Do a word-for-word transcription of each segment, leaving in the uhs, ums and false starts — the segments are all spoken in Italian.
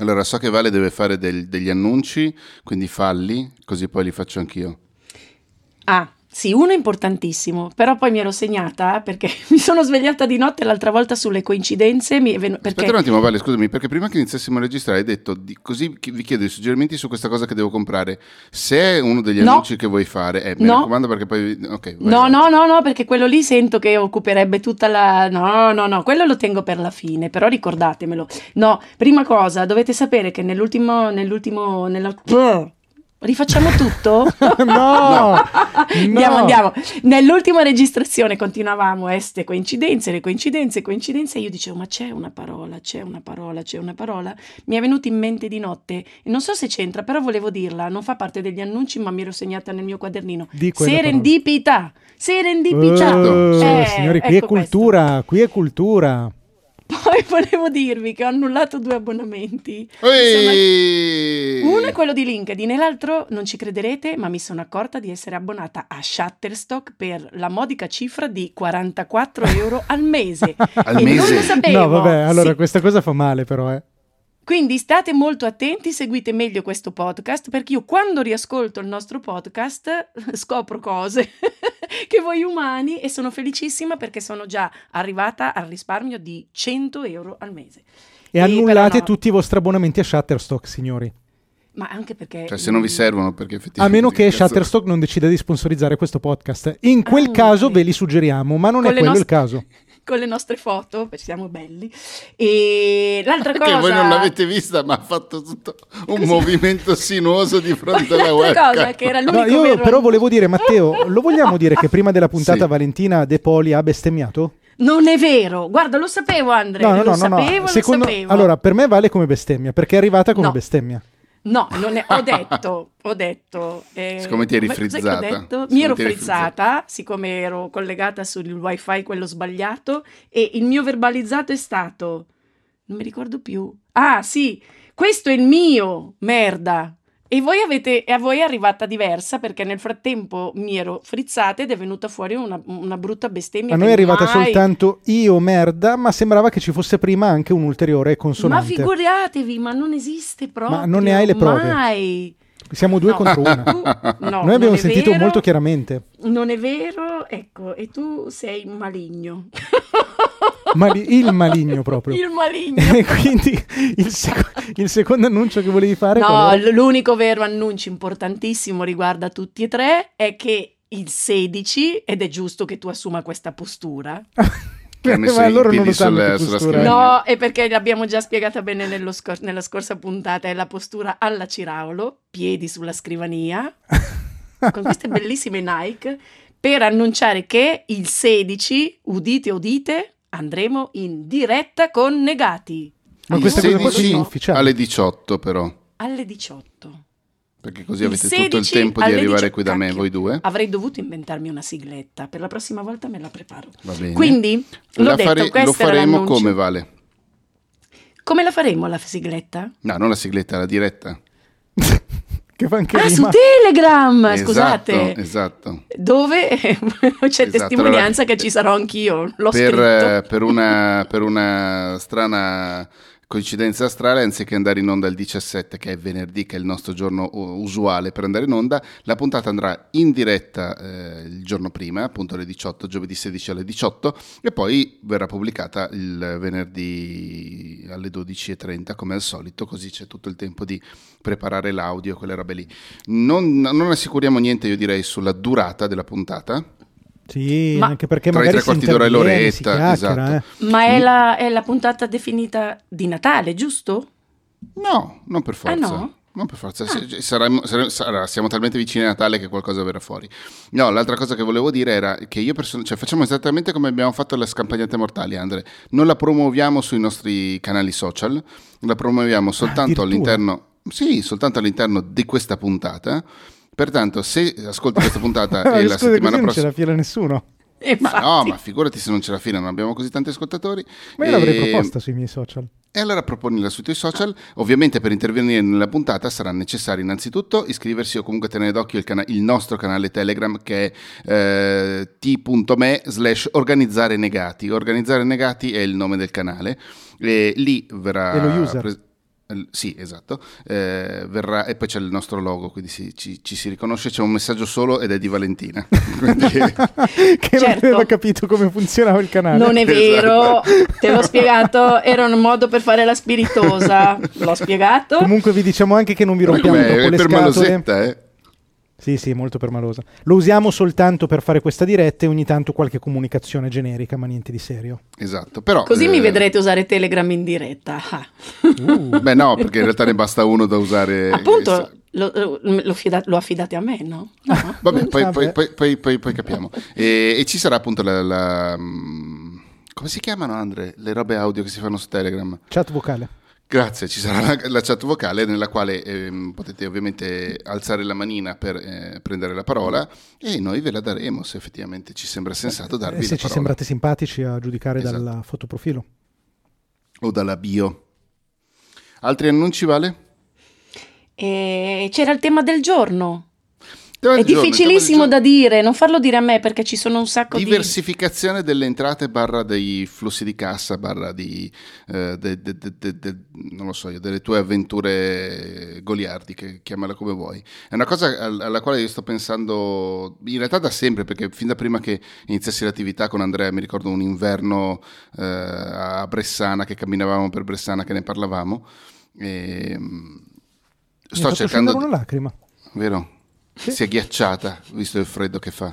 Allora, so che Vale deve fare del, degli annunci, quindi falli, così poi li faccio anch'io. Ah, sì, uno è importantissimo, però poi mi ero segnata perché mi sono svegliata di notte l'altra volta sulle coincidenze. Mi ven- perché... Aspetta un attimo, Vale, scusami, perché prima che iniziassimo a registrare hai detto di, così vi chiedo i suggerimenti su questa cosa che devo comprare. Se è uno degli no. annunci che vuoi fare, eh, mi no. raccomando perché poi... Okay, no, no, no, no, perché quello lì sento che occuperebbe tutta la... No, no, no, quello lo tengo per la fine, però ricordatemelo. No, prima cosa, dovete sapere che nell'ultimo... nell'ultimo nella... Rifacciamo tutto? no, no! Andiamo, andiamo. Nell'ultima registrazione continuavamo queste coincidenze, le coincidenze, coincidenze. E io dicevo, ma c'è una parola, c'è una parola, c'è una parola. Mi è venuta in mente di notte. Non so se c'entra, però volevo dirla. Non fa parte degli annunci, ma mi ero segnata nel mio quadernino. Serendipità! Serendipità! Uh, eh, signori, qui ecco è cultura, questo. Qui è cultura. Poi volevo dirvi che ho annullato due abbonamenti. Sono... Uno è quello di LinkedIn e l'altro, non ci crederete, ma mi sono accorta di essere abbonata a Shutterstock per la modica cifra di quarantaquattro euro al mese. al e mese? Non lo sapevo. No, vabbè, allora sì. Questa cosa fa male però, eh. Quindi state molto attenti, seguite meglio questo podcast, perché io quando riascolto il nostro podcast scopro cose che voi umani, e sono felicissima perché sono già arrivata al risparmio di cento euro al mese. E, e annullate no. tutti i vostri abbonamenti a Shutterstock, signori. Ma anche perché... Cioè se non vi servono, perché effettivamente... A meno che cazzo... Shutterstock non decida di sponsorizzare questo podcast. In quel ah, caso okay. ve li suggeriamo, ma non con è quello nostre... il caso. Con le nostre foto, perché siamo belli. E l'altra cosa... Che voi non l'avete vista, ma ha fatto tutto un Così. movimento sinuoso di fronte alla webcam. Cosa che era l'unico no, io vero... però volevo dire, Matteo, lo vogliamo dire che prima della puntata sì. Valentina De Poli ha bestemmiato? Non è vero, guarda, lo sapevo Andrea, no, no, lo no, sapevo, no. Secondo... lo sapevo. Allora, per me vale come bestemmia, perché è arrivata come no. bestemmia. No, non è, ho detto, ho detto. Eh, siccome ti eri frizzata. Mi ero frizzata, siccome ero collegata sul wifi, quello sbagliato, e il mio verbalizzato è stato, non mi ricordo più, ah sì, questo è il mio, merda. E voi avete, a voi è arrivata diversa perché nel frattempo mi ero frizzata ed è venuta fuori una, una brutta bestemmia. A noi è arrivata mai... soltanto io merda, ma sembrava che ci fosse prima anche un ulteriore consonante. Ma figuratevi, ma non esiste proprio. Ma non ne hai le prove. Mai. Siamo due no. contro una. Tu, no, noi abbiamo sentito vero, molto chiaramente. Non è vero, ecco, e tu sei maligno. Mali- il maligno proprio. Il maligno. E quindi il, sec- il secondo annuncio che volevi fare? No, l'unico vero annuncio importantissimo riguarda tutti e tre è che il sedici, ed è giusto che tu assuma questa postura. Che ha messo i piedi sulla, sulla scrivania. No, è perché l'abbiamo già spiegata bene nello scor- nella scorsa puntata, è la postura alla Ciraulo, piedi sulla scrivania, con queste bellissime Nike, per annunciare che il sedici, udite udite, andremo in diretta con Negati. Ma il sedici alle diciotto però. Alle diciotto. Perché così il avete tutto il tempo di arrivare diciotto, qui da me, voi due. Avrei dovuto inventarmi una sigletta, per la prossima volta me la preparo. Va bene. Quindi, l'ho detto, fare, lo faremo come, Vale? Come la faremo la sigletta? No, non la sigletta, la diretta. Che fa anche ah, rima. Su Telegram, esatto, scusate. Esatto. Dove c'è esatto, testimonianza allora, che ci sarò anch'io, l'ho per, scritto. Per una, per una strana... coincidenza astrale, anziché andare in onda il diciassette, che è venerdì, che è il nostro giorno usuale per andare in onda, la puntata andrà in diretta eh, il giorno prima, appunto alle diciotto, giovedì sedici alle diciotto, e poi verrà pubblicata il venerdì alle dodici e trenta come al solito, così c'è tutto il tempo di preparare l'audio, quelle robe lì. Non, non assicuriamo niente, io direi, sulla durata della puntata. Sì, ma anche perché magari tre quarti d'ora e l'oretta, esatto. Eh. Ma è la, è la puntata definita di Natale, giusto? No, non per forza. Ah, no? Non per forza, ah. saremo, saremo, siamo talmente vicini a Natale che qualcosa verrà fuori. No, l'altra cosa che volevo dire era che io person- cioè facciamo esattamente come abbiamo fatto le scampagnate mortali, Andre. Non la promuoviamo sui nostri canali social, la promuoviamo soltanto ah, all'interno, sì, soltanto all'interno di questa puntata. Pertanto, se ascolti questa puntata e la settimana prossima non ce la fila nessuno. Ma no, ma figurati se non ce la fila, non abbiamo così tanti ascoltatori. Ma io e... l'avrei proposta sui miei social. E allora proponila sui tuoi social. Ovviamente per intervenire nella puntata sarà necessario innanzitutto iscriversi o comunque tenere d'occhio il, cana- il nostro canale Telegram, che è eh, t punto m e slash organizzare negati. Organizzare negati è il nome del canale. E lì verrà... E lo user. Pres- Sì, esatto, eh, verrà, e poi c'è il nostro logo, quindi si, ci, ci si riconosce. C'è un messaggio solo ed è di Valentina quindi... che certo. Non aveva capito come funzionava il canale. Non è vero, esatto. Te l'ho spiegato, era un modo per fare la spiritosa, l'ho spiegato. Comunque vi diciamo anche che non vi rompiamo Beh, troppo le per scatole. Malosetta, eh? Sì, sì, molto permalosa. Lo usiamo soltanto per fare questa diretta e ogni tanto qualche comunicazione generica, ma niente di serio. Esatto, però... Così eh... mi vedrete usare Telegram in diretta. Uh. Beh no, perché in realtà ne basta uno da usare... Appunto, lo, lo, fida- lo affidate a me, no? no. Vabbè, poi, Vabbè. Poi, poi, poi, poi, poi capiamo. E, e ci sarà appunto la... la come si chiamano, Andre? Le robe audio che si fanno su Telegram? Chat vocale. Grazie, ci sarà la, la chat vocale nella quale eh, potete ovviamente alzare la manina per eh, prendere la parola e noi ve la daremo se effettivamente ci sembra sensato darvi eh, se la parola. Se ci sembrate simpatici a giudicare esatto. Dal fotoprofilo. O dalla bio. Altri annunci, Vale? Eh, c'era il tema del giorno. È difficilissimo da dire, non farlo dire a me perché ci sono un sacco diversificazione di diversificazione delle entrate barra dei flussi di cassa barra di eh, de, de, de, de, de, non lo so io, delle tue avventure goliardiche, chiamala come vuoi. È una cosa alla quale io sto pensando in realtà da sempre, perché fin da prima che iniziassi l'attività con Andrea mi ricordo un inverno eh, a Bressana, che camminavamo per Bressana, che ne parlavamo e sto mi cercando una lacrima, vero? Sì. Si è ghiacciata, visto il freddo che fa.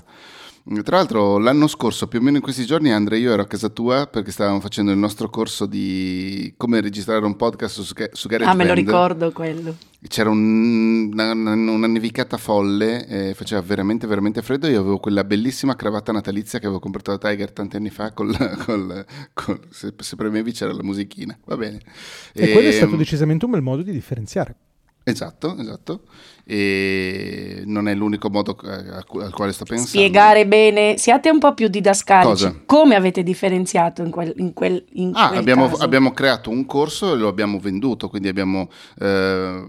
Tra l'altro l'anno scorso, più o meno in questi giorni, Andrea e io ero a casa tua perché stavamo facendo il nostro corso di come registrare un podcast su, su GarageBand. Ah, me lo ricordo quello. C'era un, una, una nevicata folle, eh, faceva veramente veramente freddo. Io avevo quella bellissima cravatta natalizia che avevo comprato da Tiger tanti anni fa col, col, col, se, se premevi c'era la musichina, va bene. E, e quello è stato decisamente un bel modo di differenziare. Esatto, esatto. E non è l'unico modo al quale sto pensando. Spiegare bene, siate un po' più didascalici. Cosa? Come avete differenziato in quel, in quel, in ah, quel abbiamo, caso? Abbiamo creato un corso e lo abbiamo venduto, quindi abbiamo eh,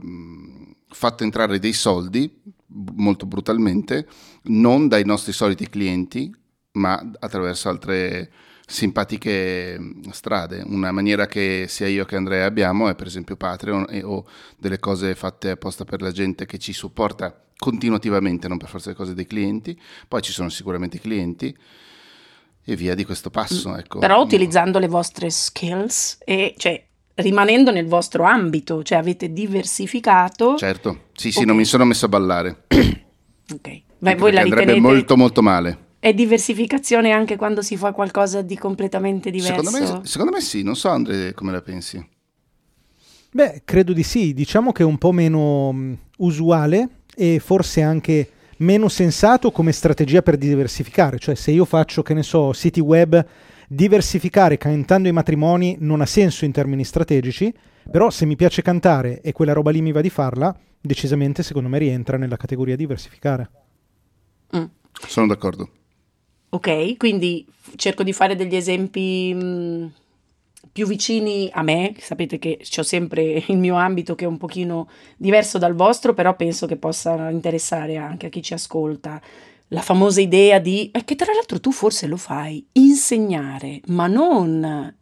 fatto entrare dei soldi, molto brutalmente, non dai nostri soliti clienti, ma attraverso altre... simpatiche strade. Una maniera che sia io che Andrea abbiamo è per esempio Patreon e, o delle cose fatte apposta per la gente che ci supporta continuativamente, non per forza le cose dei clienti. Poi ci sono sicuramente i clienti e via di questo passo, ecco. Però utilizzando le vostre skills e cioè rimanendo nel vostro ambito, cioè avete diversificato. Certo, sì sì, okay. Non mi sono messo a ballare ok. Beh, voi la ritenete... andrebbe molto molto male. È diversificazione anche quando si fa qualcosa di completamente diverso? Secondo me, secondo me sì, non so Andre come la pensi. Beh, credo di sì, diciamo che è un po' meno mh, usuale e forse anche meno sensato come strategia per diversificare, cioè se io faccio, che ne so, siti web, diversificare cantando i matrimoni non ha senso in termini strategici, però se mi piace cantare e quella roba lì mi va di farla, decisamente secondo me rientra nella categoria diversificare. Mm. Sono d'accordo. Ok, quindi cerco di fare degli esempi mh, più vicini a me, sapete che c'ho sempre il mio ambito che è un pochino diverso dal vostro, però penso che possa interessare anche a chi ci ascolta la famosa idea di, e che tra l'altro tu forse lo fai, insegnare, ma non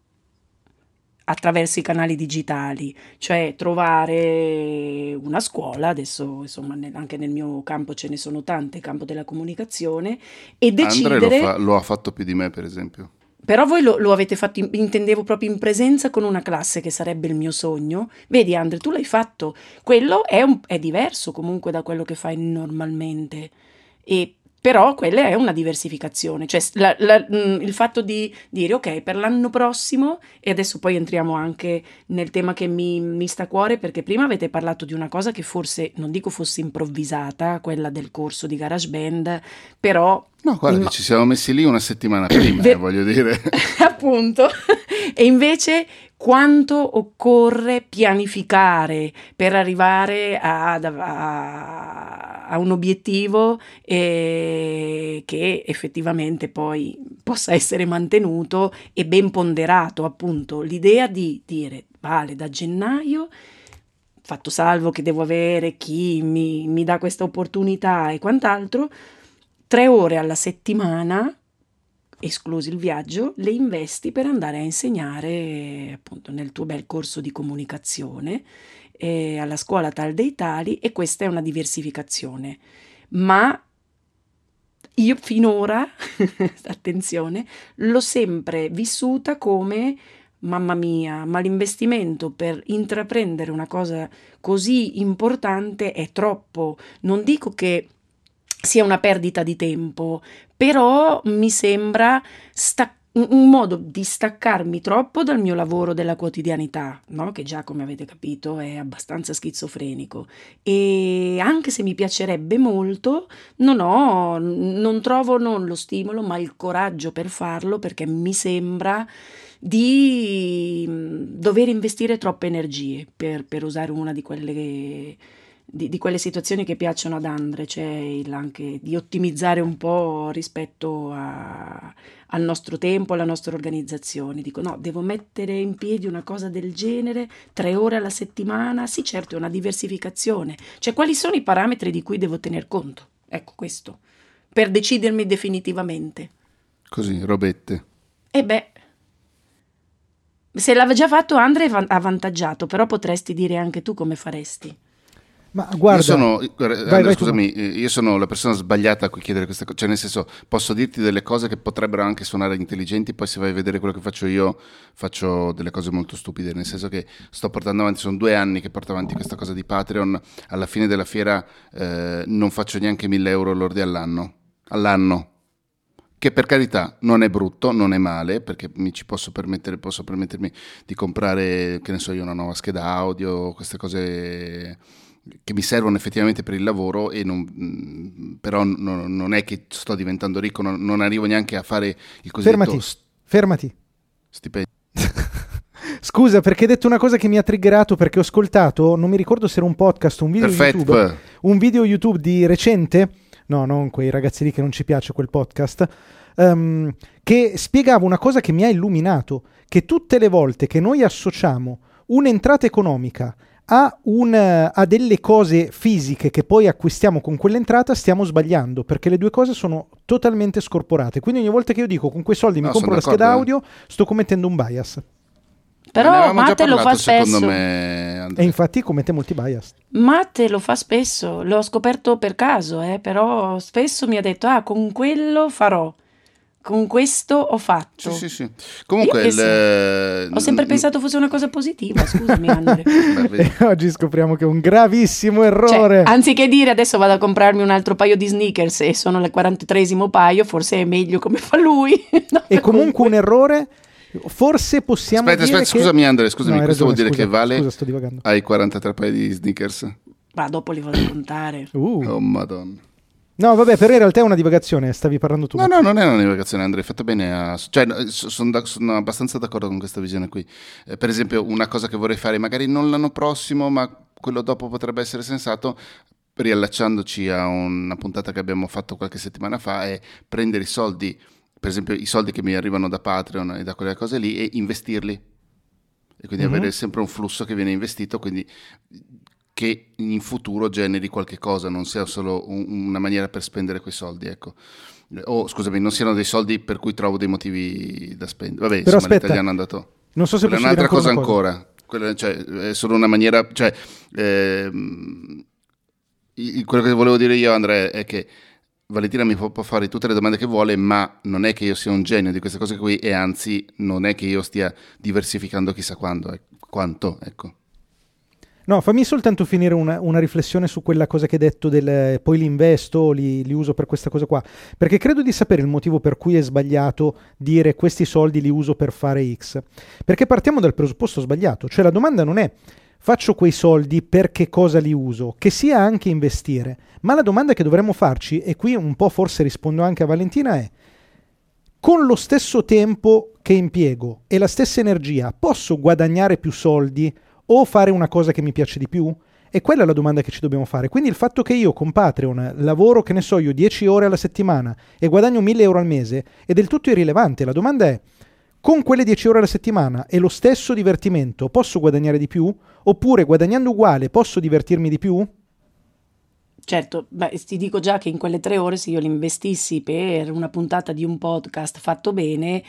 attraverso i canali digitali, cioè trovare una scuola, adesso insomma nel, anche nel mio campo ce ne sono tante, campo della comunicazione, e decidere... Andrea lo, fa, lo ha fatto più di me per esempio. Però voi lo, lo avete fatto, in, intendevo proprio in presenza con una classe, che sarebbe il mio sogno. Vedi Andre, tu l'hai fatto, quello è, un, è diverso comunque da quello che fai normalmente, e però quella è una diversificazione, cioè la, la, il fatto di dire ok per l'anno prossimo, e adesso poi entriamo anche nel tema che mi, mi sta a cuore, perché prima avete parlato di una cosa che forse, non dico fosse improvvisata, quella del corso di GarageBand, però... No, guarda, ma... ci siamo messi lì una settimana prima, Ver- eh, voglio dire. Appunto, e invece... Quanto occorre pianificare per arrivare a, a, a un obiettivo eh, che effettivamente poi possa essere mantenuto e ben ponderato, appunto. L'idea di dire, vale, da gennaio, fatto salvo che devo avere chi mi, mi dà questa opportunità e quant'altro, tre ore alla settimana esclusi il viaggio, le investi per andare a insegnare appunto nel tuo bel corso di comunicazione eh, alla scuola tal dei tali, e questa è una diversificazione. Ma io finora, attenzione, l'ho sempre vissuta come mamma mia, ma l'investimento per intraprendere una cosa così importante è troppo. Non dico che sia una perdita di tempo, però mi sembra sta- un modo di staccarmi troppo dal mio lavoro della quotidianità, no? Che già, come avete capito, è abbastanza schizofrenico, e anche se mi piacerebbe molto non ho, non trovo non lo stimolo ma il coraggio per farlo, perché mi sembra di dover investire troppe energie per, per usare una di quelle che Di, di quelle situazioni che piacciono ad Andre, cioè il, anche di ottimizzare un po' rispetto a, al nostro tempo, alla nostra organizzazione. Dico, no, devo mettere in piedi una cosa del genere, tre ore alla settimana, sì certo è una diversificazione, cioè quali sono i parametri di cui devo tener conto? Ecco questo, per decidermi definitivamente. Così, robette. E beh, se l'aveva già fatto Andre è avvantaggiato, però potresti dire anche tu come faresti. Ma guarda, io sono, vai, Andrea, vai, scusami, tu. Io sono la persona sbagliata a cui chiedere queste cose, cioè nel senso posso dirti delle cose che potrebbero anche suonare intelligenti, poi se vai a vedere quello che faccio io faccio delle cose molto stupide, nel senso che sto portando avanti, sono due anni che porto avanti questa cosa di Patreon, alla fine della fiera eh, non faccio neanche mille euro lordi all'anno, all'anno. Che per carità non è brutto, non è male, perché mi ci posso permettere, posso permettermi di comprare, che ne so io, una nuova scheda audio, queste cose che mi servono effettivamente per il lavoro, e non, però non, non è che sto diventando ricco, non, non arrivo neanche a fare il cosiddetto fermati, st- fermati. stipendio. Scusa, perché hai detto una cosa che mi ha triggerato, perché ho ascoltato, non mi ricordo se era un podcast, un video Perfetto. YouTube, un video YouTube di recente, no, non quei ragazzi lì che non ci piace quel podcast, um, che spiegava una cosa che mi ha illuminato, che tutte le volte che noi associamo un'entrata economica A, un, a delle cose fisiche che poi acquistiamo con quell'entrata, stiamo sbagliando, perché le due cose sono totalmente scorporate. Quindi ogni volta che io dico con quei soldi mi no, compro la scheda audio, sto commettendo un bias. Però Matte lo fa spesso, me, e infatti commette molti bias. Matte lo fa spesso, l'ho scoperto per caso, eh, però spesso mi ha detto ah con quello farò, con questo ho fatto. Sì, sì, sì. Comunque il, sì. Ho sempre n- pensato fosse una cosa positiva, scusami Andre. Oggi scopriamo che è un gravissimo errore. Cioè, anziché dire adesso vado a comprarmi un altro paio di sneakers e sono al quarantatreesimo paio, forse è meglio come fa lui. No, e comunque, comunque un errore, forse possiamo aspetta, dire aspetta, che... Scusami Andre, scusami, no, questo ragione, vuol dire scusa, che vale scusa, sto divagando. Hai quarantatré paio di sneakers? Ma dopo li vado a contare. Uh. Oh madonna. No, vabbè, però in realtà è una divagazione, stavi parlando tu. No, no, non è una divagazione, Andrea, hai fatto bene a... Cioè, sono, da, sono abbastanza d'accordo con questa visione qui. Eh, per esempio, una cosa che vorrei fare, magari non l'anno prossimo, ma quello dopo potrebbe essere sensato, riallacciandoci a una puntata che abbiamo fatto qualche settimana fa, è prendere i soldi, per esempio i soldi che mi arrivano da Patreon e da quelle cose lì, e investirli. E quindi mm-hmm. avere sempre un flusso che viene investito, quindi... che in futuro generi qualche cosa, non sia solo un, una maniera per spendere quei soldi, ecco. O scusami, non siano dei soldi per cui trovo dei motivi da spendere. Vabbè, però insomma, aspetta, l'italiano è andato. Non so se posso dire un'altra cosa ancora. ancora. Quella, cioè, è solo una maniera, cioè eh, quello che volevo dire io, Andrea, è che Valentina mi può fare tutte le domande che vuole, ma non è che io sia un genio di queste cose qui, e anzi non è che io stia diversificando chissà quando, eh, quanto, ecco. No, fammi soltanto finire una, una riflessione su quella cosa che hai detto del poi li investo, li, li uso per questa cosa qua, perché credo di sapere il motivo per cui è sbagliato dire questi soldi li uso per fare X, perché partiamo dal presupposto sbagliato, cioè la domanda non è faccio quei soldi per che cosa li uso, che sia anche investire, ma la domanda che dovremmo farci, e qui un po' forse rispondo anche a Valentina, è: con lo stesso tempo che impiego e la stessa energia posso guadagnare più soldi o fare una cosa che mi piace di più? E quella è la domanda che ci dobbiamo fare. Quindi il fatto che io con Patreon lavoro, che ne so io, dieci ore alla settimana e guadagno mille euro al mese è del tutto irrilevante. La domanda è: con quelle dieci ore alla settimana e lo stesso divertimento posso guadagnare di più? Oppure guadagnando uguale posso divertirmi di più? Certo, beh, ti dico già che in quelle tre ore, se io le investissi per una puntata di un podcast fatto bene,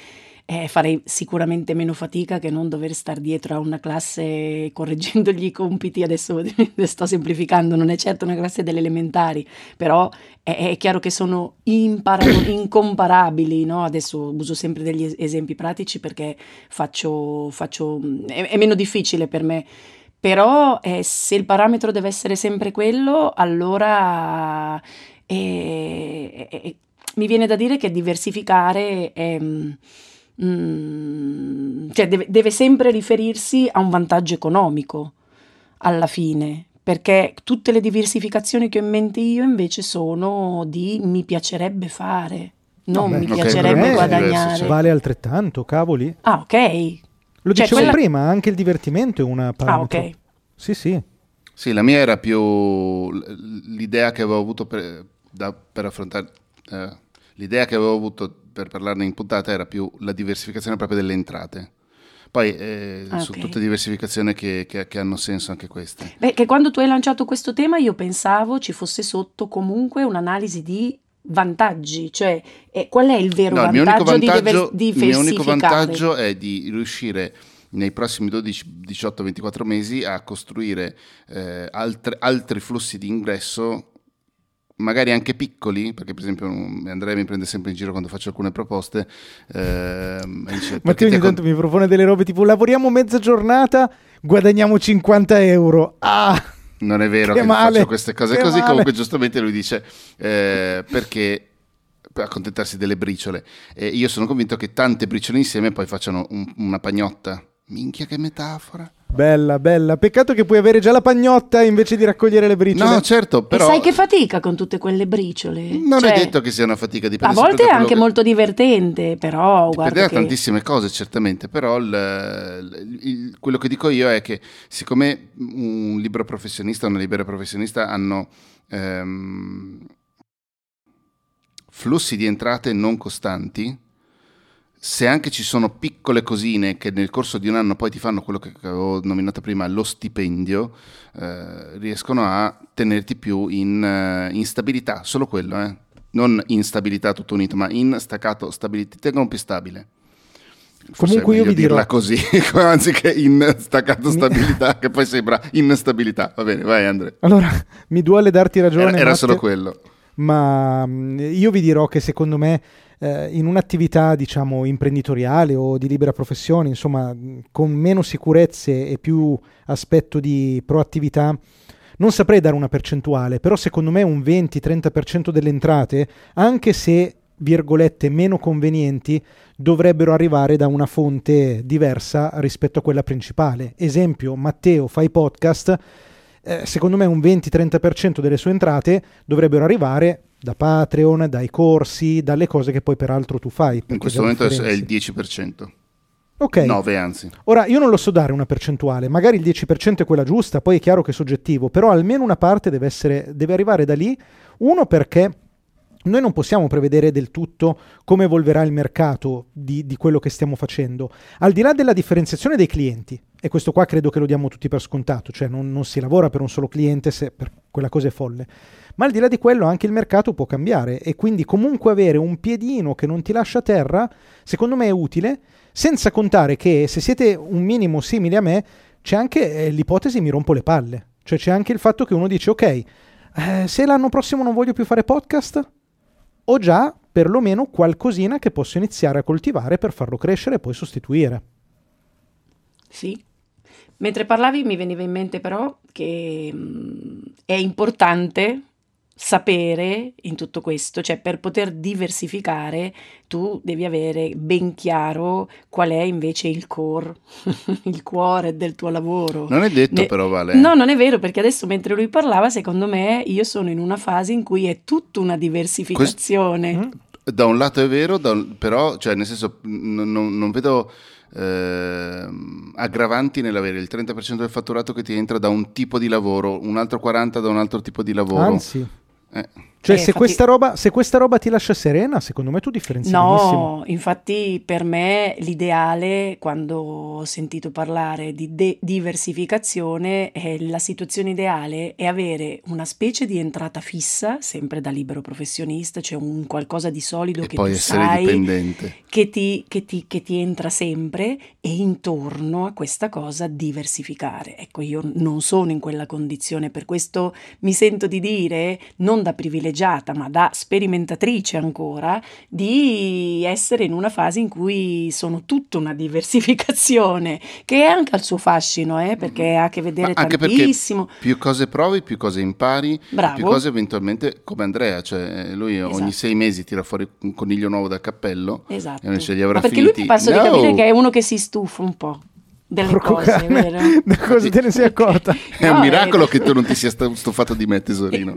eh, farei sicuramente meno fatica che non dover stare dietro a una classe correggendogli i compiti. Adesso sto semplificando, non è certo una classe delle elementari, però è, è chiaro che sono imparagon- incomparabili, no? Adesso uso sempre degli es- esempi pratici perché faccio, faccio è, è meno difficile per me. Però eh, se il parametro deve essere sempre quello, allora eh, eh, mi viene da dire che diversificare è, mm, cioè deve, deve sempre riferirsi a un vantaggio economico alla fine, perché tutte le diversificazioni che ho in mente io invece sono di mi piacerebbe fare, non Vabbè, mi okay, piacerebbe guadagnare. Diverso, sì. Vale altrettanto, cavoli. Ah, ok. Lo cioè, dicevo quella... prima, anche il divertimento è una parametro. Ah, ok. Sì, sì. Sì, la mia era più l'idea che avevo avuto per, da, per affrontare... Eh, l'idea che avevo avuto per parlarne in puntata era più la diversificazione proprio delle entrate. Poi eh, ah, su okay. tutte diversificazioni che, che, che hanno senso anche queste. Beh, che quando tu hai lanciato questo tema io pensavo ci fosse sotto comunque un'analisi di vantaggi, cioè eh, qual è il vero no, vantaggio, il vantaggio di diversificare? Il mio unico vantaggio è di riuscire nei prossimi dodici, diciotto, ventiquattro mesi a costruire eh, altre, altri flussi di ingresso, magari anche piccoli, perché per esempio Andrea mi prende sempre in giro quando faccio alcune proposte. Eh, Matteo ogni tanto con... mi propone delle robe tipo lavoriamo mezza giornata, guadagniamo cinquanta euro. Ah! Non è vero che, che faccio queste cose che così, male. Comunque giustamente lui dice eh, perché accontentarsi delle briciole. Eh, io sono convinto che tante briciole insieme poi facciano un, una pagnotta. Minchia che metafora. Bella, bella. Peccato che puoi avere già la pagnotta invece di raccogliere le briciole. No, certo, però... E sai che fatica con tutte quelle briciole? Non cioè, è detto che sia una fatica di... A volte è anche che... molto divertente, però... Dipende da che... tantissime cose, certamente, però il, il, quello che dico io è che siccome un libero professionista o una libera professionista hanno ehm, flussi di entrate non costanti, se anche ci sono piccole cosine che nel corso di un anno poi ti fanno quello che avevo nominato prima, lo stipendio, eh, riescono a tenerti più in, uh, in stabilità, solo quello, eh. Non in stabilità tutto unito, ma in staccato, stabilità, ti tengono più stabile. Forse comunque io vi dirò dirla così anziché in staccato stabilità mi... che poi sembra instabilità. Va bene, vai Andrea. Allora, mi duole darti ragione. Era, era solo quello. Ma io vi dirò che secondo me eh, in un'attività diciamo imprenditoriale o di libera professione, insomma, con meno sicurezze e più aspetto di proattività, non saprei dare una percentuale, però secondo me un venti-trenta per cento delle entrate, anche se virgolette meno convenienti, dovrebbero arrivare da una fonte diversa rispetto a quella principale. Esempio, Matteo fai podcast. Secondo me un venti-trenta per cento delle sue entrate dovrebbero arrivare da Patreon, dai corsi, dalle cose che poi peraltro tu fai. In questo momento differenze. È il dieci per cento. Ok. nove anzi. Ora, io non lo so dare una percentuale, magari il dieci per cento è quella giusta, poi è chiaro che è soggettivo, però almeno una parte deve essere, deve arrivare da lì, uno perché... Noi non possiamo prevedere del tutto come evolverà il mercato di, di quello che stiamo facendo, al di là della differenziazione dei clienti, e questo qua credo che lo diamo tutti per scontato, cioè non, non si lavora per un solo cliente, se per quella cosa è folle, ma al di là di quello anche il mercato può cambiare e quindi comunque avere un piedino che non ti lascia a terra secondo me è utile, senza contare che se siete un minimo simili a me c'è anche eh, l'ipotesi mi rompo le palle, cioè c'è anche il fatto che uno dice ok, eh, se l'anno prossimo non voglio più fare podcast... ho già perlomeno qualcosina che posso iniziare a coltivare per farlo crescere e poi sostituire. Sì. Mentre parlavi mi veniva in mente però che mh, è importante sapere in tutto questo, cioè per poter diversificare tu devi avere ben chiaro qual è invece il core, il cuore del tuo lavoro. Non è detto ne... però Vale. No, non è vero, perché adesso mentre lui parlava secondo me io sono in una fase in cui è tutta una diversificazione. Questo, da un lato è vero, da un... però cioè nel senso non, non vedo eh, aggravanti nell'avere il trenta per cento del fatturato che ti entra da un tipo di lavoro, un altro quaranta per cento da un altro tipo di lavoro. Anzi. Eh. Cioè eh, se, infatti... questa roba, se questa roba ti lascia serena, secondo me tu differenzi benissimo. No, infatti per me l'ideale, quando ho sentito parlare di de- diversificazione, eh, la situazione ideale è avere una specie di entrata fissa, sempre da libero professionista, cioè un qualcosa di solido e che poi tu essere sai, dipendente. Che ti, che, ti, che ti entra sempre, e intorno a questa cosa diversificare. Ecco, io non sono in quella condizione, per questo mi sento di dire, non da privilegiata, ma da sperimentatrice ancora, di essere in una fase in cui sono tutta una diversificazione, che è anche al suo fascino, eh, perché mm-hmm. ha a che vedere anche tantissimo. Più cose provi, più cose impari, più cose eventualmente, come Andrea, cioè lui esatto. ogni sei mesi tira fuori un coniglio nuovo dal cappello, esatto. e non ce li avrà finiti. Perché lui mi passa no. di capire che è uno che si stufa un po'. Delle Porco cose, cane. Vero? Da cosa te ne sei accorta? È no, un miracolo è... che tu non ti sia stufato di me, tesorino.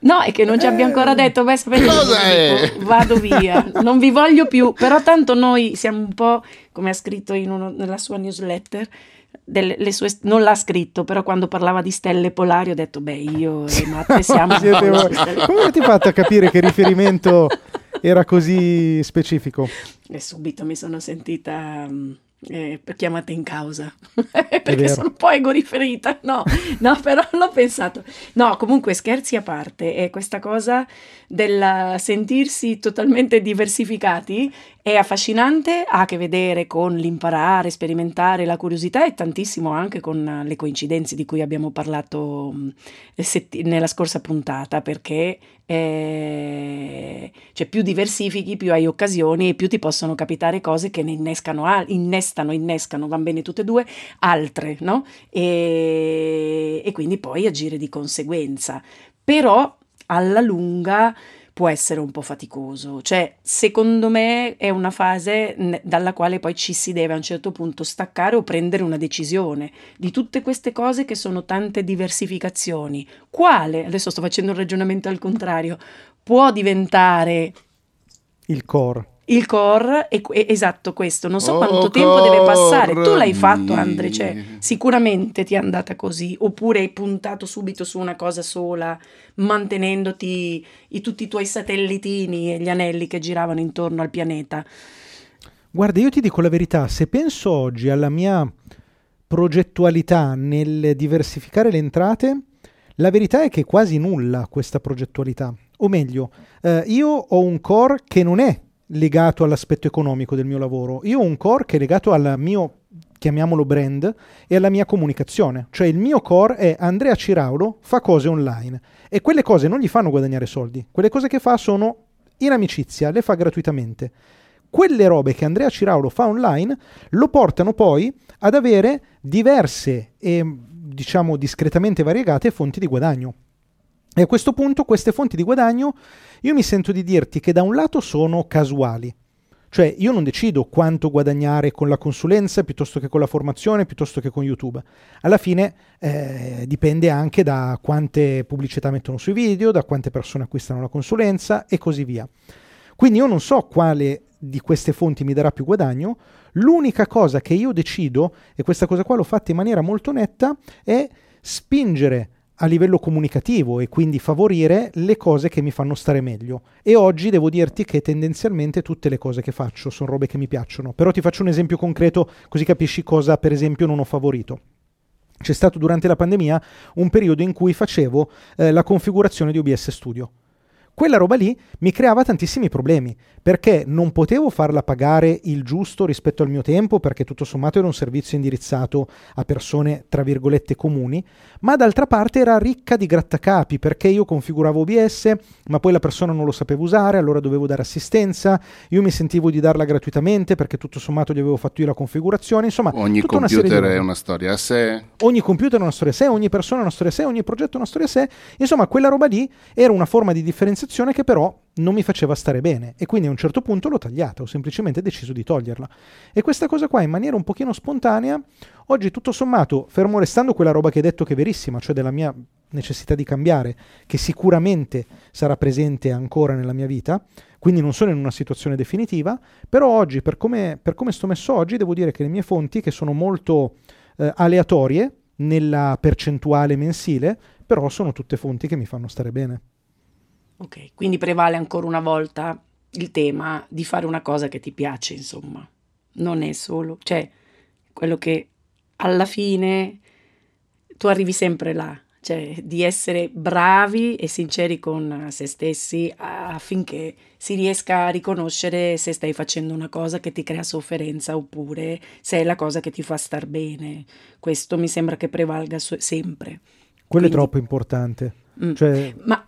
No, è che non ci abbia ancora detto, beh, sapete cosa è? Dico, vado via, non vi voglio più. Però tanto noi siamo un po', come ha scritto in uno, nella sua newsletter, delle, le sue, non l'ha scritto, però quando parlava di stelle polari ho detto, beh, io e Matte siamo... Come ti hai fatto a capire che riferimento era così specifico? E subito mi sono sentita... Eh, chiamata in causa perché sono un po' egoriferita, no, no, però l'ho pensato. No, comunque scherzi a parte, eh, questa cosa del sentirsi totalmente diversificati è affascinante, ha a che vedere con l'imparare, sperimentare, la curiosità, e tantissimo anche con le coincidenze di cui abbiamo parlato sett- nella scorsa puntata, perché eh, cioè più diversifichi, più hai occasioni e più ti possono capitare cose che ne innescano al- innestano, innescano, van bene tutte e due, altre, no? E, e quindi poi agire di conseguenza. Però alla lunga può essere un po' faticoso, cioè secondo me è una fase n- dalla quale poi ci si deve a un certo punto staccare o prendere una decisione di tutte queste cose che sono tante diversificazioni. Quale, adesso sto facendo un ragionamento al contrario, può diventare il core? Il core è, è esatto questo, non so oh, quanto tempo deve passare. Tu l'hai fatto, Andre, cioè sicuramente ti è andata così, oppure hai puntato subito su una cosa sola, mantenendoti i, tutti i tuoi satellitini e gli anelli che giravano intorno al pianeta. Guarda, io ti dico la verità, se penso oggi alla mia progettualità nel diversificare le entrate, la verità è che quasi nulla questa progettualità, o meglio, eh, io ho un core che non è legato all'aspetto economico del mio lavoro. Io ho un core che è legato al mio, chiamiamolo brand, e alla mia comunicazione. Cioè il mio core è Andrea Ciraulo fa cose online, e quelle cose non gli fanno guadagnare soldi, quelle cose che fa sono in amicizia, le fa gratuitamente. Quelle robe che Andrea Ciraulo fa online lo portano poi ad avere diverse e diciamo discretamente variegate fonti di guadagno. E a questo punto queste fonti di guadagno, io mi sento di dirti che da un lato sono casuali, cioè io non decido quanto guadagnare con la consulenza piuttosto che con la formazione, piuttosto che con YouTube. Alla fine eh, dipende anche da quante pubblicità mettono sui video, da quante persone acquistano la consulenza e così via. Quindi io non so quale di queste fonti mi darà più guadagno. L'unica cosa che io decido, e questa cosa qua l'ho fatta in maniera molto netta, è spingere a livello comunicativo e quindi favorire le cose che mi fanno stare meglio. E oggi devo dirti che tendenzialmente tutte le cose che faccio sono robe che mi piacciono. Però ti faccio un esempio concreto, così capisci cosa per esempio non ho favorito. C'è stato durante la pandemia un periodo in cui facevo eh, la configurazione di O B S Studio. Quella roba lì mi creava tantissimi problemi, perché non potevo farla pagare il giusto rispetto al mio tempo, perché tutto sommato era un servizio indirizzato a persone tra virgolette comuni, ma d'altra parte era ricca di grattacapi, perché io configuravo O B S ma poi la persona non lo sapeva usare, allora dovevo dare assistenza, io mi sentivo di darla gratuitamente perché tutto sommato gli avevo fatto io la configurazione, insomma ogni tutta computer una serie di... è una storia a sé, ogni computer è una storia a sé, ogni persona è una storia a sé, ogni progetto è una storia a sé, insomma quella roba lì era una forma di differenza che però non mi faceva stare bene, e quindi a un certo punto l'ho tagliata, ho semplicemente deciso di toglierla. E questa cosa qua in maniera un pochino spontanea oggi, tutto sommato, fermo restando quella roba che hai detto che è verissima, cioè della mia necessità di cambiare, che sicuramente sarà presente ancora nella mia vita, quindi non sono in una situazione definitiva, però oggi per come, per come sto messo oggi devo dire che le mie fonti, che sono molto eh, aleatorie nella percentuale mensile, però sono tutte fonti che mi fanno stare bene. Ok, quindi prevale ancora una volta il tema di fare una cosa che ti piace, insomma. Non è solo, cioè, quello che alla fine tu arrivi sempre là, cioè di essere bravi e sinceri con se stessi affinché si riesca a riconoscere se stai facendo una cosa che ti crea sofferenza oppure se è la cosa che ti fa star bene. Questo mi sembra che prevalga so- sempre. Quello Quindi... è troppo importante. Mm. Cioè... Ma...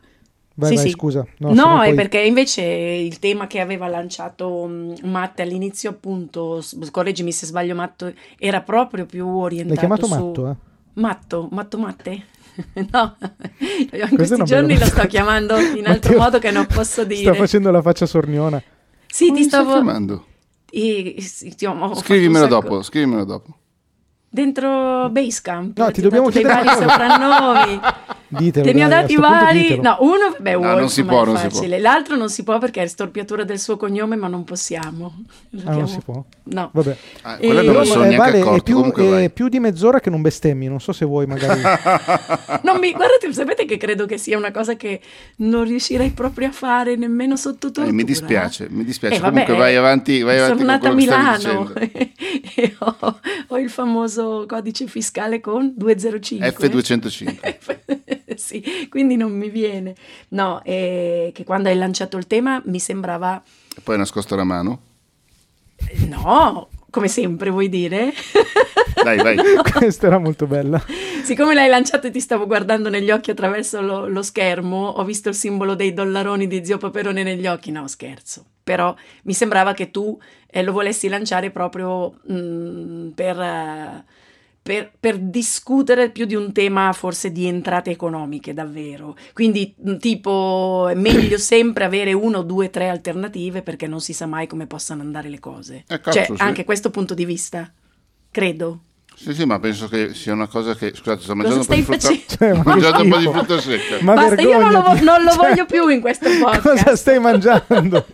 Vai, sì, vai, sì. Scusa. No, no è poi... perché invece il tema che aveva lanciato Matt all'inizio, appunto, correggimi se sbaglio, Matto, era proprio più orientato. L'hai chiamato su... Matto, eh? Matto, Matto Matte? No, in questi giorni lo sto chiamando in altro modo che non posso dire. Sto facendo la faccia sorniona. Sì, Come ti stavo... chiamando? E... Scrivimelo dopo, scrivimelo dopo. Dentro Basecamp, no, ti dobbiamo chiedere vari soprannomi. Ditelo, te ne ho dati vari. No, uno beh, no, Wolf, non si può, è non facile. Si può. L'altro non si può perché è storpiatura del suo cognome, ma non possiamo. Ah, non si può. No. Vabbè. Ah, e... non sono eh, vale, accorto, è, più, è più di mezz'ora che non bestemmi, non so se vuoi magari. Non mi guardate, sapete che credo che sia una cosa che non riuscirei proprio a fare nemmeno sotto tortura. Eh, mi dispiace, mi dispiace. Eh, vabbè, comunque vai avanti, vai avanti. Sono nata a Milano e ho, ho il famoso codice fiscale con duecentocinque F duecentocinque. Sì, quindi non mi viene. No, eh, che quando hai lanciato il tema mi sembrava... E poi hai nascosto la mano? No, come sempre vuoi dire? Dai, vai. No. Questa era molto bella. Siccome l'hai lanciato e ti stavo guardando negli occhi attraverso lo, lo schermo, ho visto il simbolo dei dollaroni di Zio Paperone negli occhi. No, scherzo. Però mi sembrava che tu eh, lo volessi lanciare proprio mh, per... Uh, Per, per discutere più di un tema forse di entrate economiche davvero, quindi tipo è meglio sempre avere uno, due, tre alternative perché non si sa mai come possano andare le cose, eh, cazzo, cioè sì. Anche questo punto di vista, credo. Sì, sì, ma penso che sia una cosa che... Scusate, sto mangiando un po' di frutta, cioè, mangiando un po' di frutta secca. Ma basta, vergogna. Io non lo, vo- non lo cioè, voglio più in questo podcast. Cosa stai mangiando?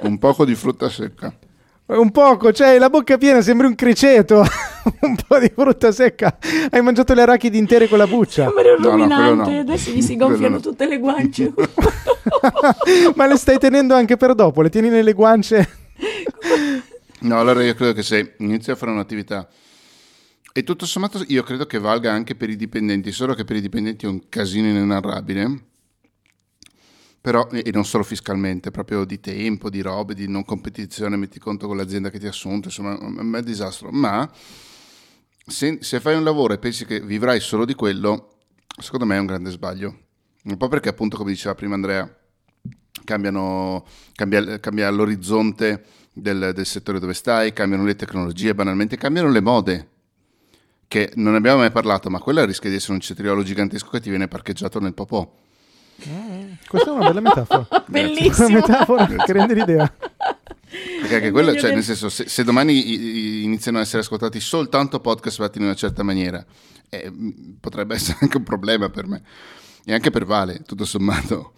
Un poco di frutta secca. Un poco, cioè la bocca piena, sembri un criceto. Un po' di frutta secca. Hai mangiato le arachidi intere con la buccia. Sembri un ruminante, no, no, no. Adesso mi si gonfiano no. tutte le guance. Ma le stai tenendo anche per dopo? Le tieni nelle guance? No, allora io credo che se inizio a fare un'attività e tutto sommato io credo che valga anche per i dipendenti, solo che per i dipendenti è un casino inenarrabile. Però, e non solo fiscalmente, proprio di tempo, di robe, di non competizione, metti conto con l'azienda che ti ha assunto, insomma, è un disastro. Ma se, se fai un lavoro e pensi che vivrai solo di quello, secondo me è un grande sbaglio. Un po' perché appunto, come diceva prima Andrea, cambiano, cambia, cambia l'orizzonte del, del settore dove stai, cambiano le tecnologie, banalmente cambiano le mode, che non ne abbiamo mai parlato, ma quella rischia di essere un cetriolo gigantesco che ti viene parcheggiato nel popò. Eh, questa è una bella metafora. Bellissima. Una metafora che rende l'idea. Perché anche quello, cioè, nel senso, se, se domani iniziano ad essere ascoltati soltanto podcast fatti in una certa maniera, eh, potrebbe essere anche un problema per me e anche per Vale, tutto sommato.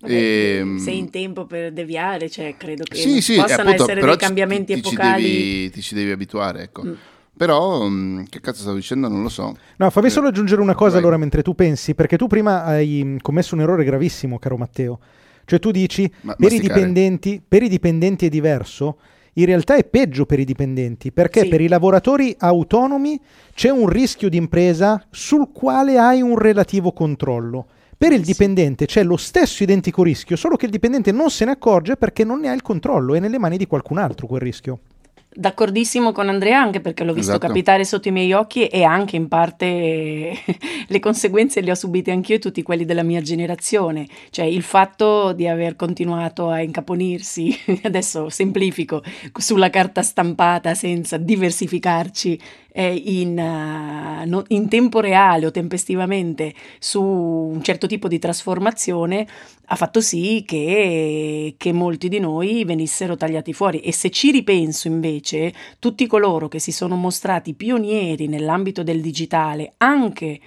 Vabbè, e, sei in tempo per deviare, cioè credo che sì, sì, possano appunto, essere dei cambiamenti ti, ti epocali. Ci devi, ti ci devi abituare, ecco. Mm. Però, che cazzo stavo dicendo, non lo so. No, fammi solo aggiungere una cosa, Vai. allora, mentre tu pensi, perché tu prima hai commesso un errore gravissimo, caro Matteo. Cioè tu dici, Ma, per, i dipendenti, per i dipendenti è diverso, in realtà è peggio per i dipendenti, perché sì. per i lavoratori autonomi c'è un rischio di impresa sul quale hai un relativo controllo. Per il dipendente c'è lo stesso identico rischio, solo che il dipendente non se ne accorge perché non ne ha il controllo, è nelle mani di qualcun altro quel rischio. D'accordissimo con Andrea, anche perché l'ho visto esatto. capitare sotto i miei occhi e anche in parte le conseguenze le ho subite anch'io e tutti quelli della mia generazione, cioè il fatto di aver continuato a incaponirsi, adesso semplifico, sulla carta stampata senza diversificarci eh, in, uh, no, in tempo reale o tempestivamente su un certo tipo di trasformazione, ha fatto sì che, che molti di noi venissero tagliati fuori. E se ci ripenso invece, tutti coloro che si sono mostrati pionieri nell'ambito del digitale, anche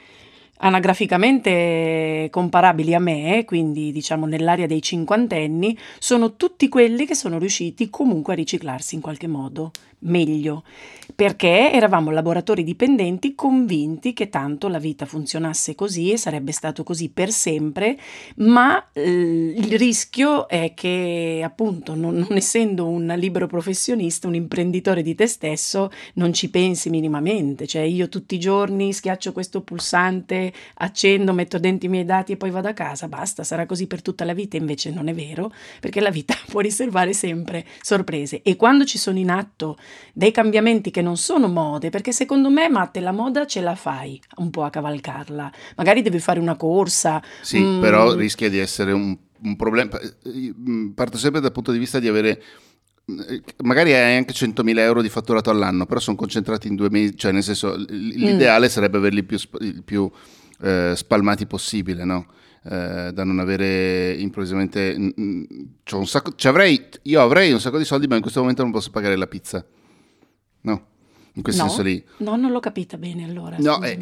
anagraficamente comparabili a me, quindi diciamo nell'area dei cinquantenni, sono tutti quelli che sono riusciti comunque a riciclarsi in qualche modo meglio, perché eravamo lavoratori dipendenti convinti che tanto la vita funzionasse così e sarebbe stato così per sempre, ma eh, il rischio è che appunto non, non essendo un libero professionista, un imprenditore di te stesso, non ci pensi minimamente, cioè io tutti i giorni schiaccio questo pulsante, accendo, metto dentro i miei dati e poi vado a casa, basta, sarà così per tutta la vita. Invece non è vero, perché la vita può riservare sempre sorprese, e quando ci sono in atto dei cambiamenti che non sono mode, perché secondo me, Matte, la moda ce la fai un po' a cavalcarla, magari devi fare una corsa. Sì, mm. però rischia di essere un, un problema. Parto sempre dal punto di vista di avere, magari hai anche centomila euro di fatturato all'anno, però sono concentrati in due mesi, cioè nel senso l'ideale mm. sarebbe averli più, più eh, spalmati possibile, no? Eh, da non avere improvvisamente mh, mh, c'ho un sacco, c'avrei, io avrei un sacco di soldi, ma in questo momento non posso pagare la pizza, no? In questo no, senso lì. No, non l'ho capita bene allora. No, eh,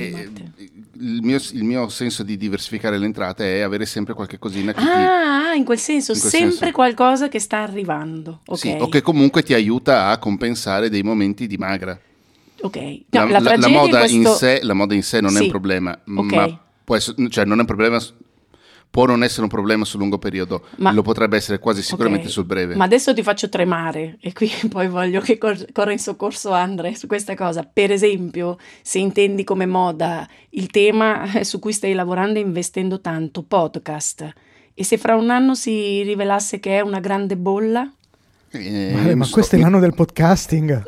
il, mio, il mio senso di diversificare le entrate è avere sempre qualche cosina che ah, ti, in quel senso, in quel sempre senso. Qualcosa che sta arrivando, okay. Sì, o che comunque ti aiuta a compensare dei momenti di magra. Ok. No, la, la, la, la, moda questo... in sé, la moda in sé non sì. è un problema, okay. ma può essere, cioè non è un problema... Può non essere un problema sul lungo periodo, ma lo potrebbe essere quasi sicuramente okay. sul breve. Ma adesso ti faccio tremare e qui poi voglio che cor- corra in soccorso Andre su questa cosa. Per esempio, se intendi come moda il tema su cui stai lavorando e investendo tanto, podcast, e se fra un anno si rivelasse che è una grande bolla? Eh, ma, ma sto... questo è l'anno del podcasting.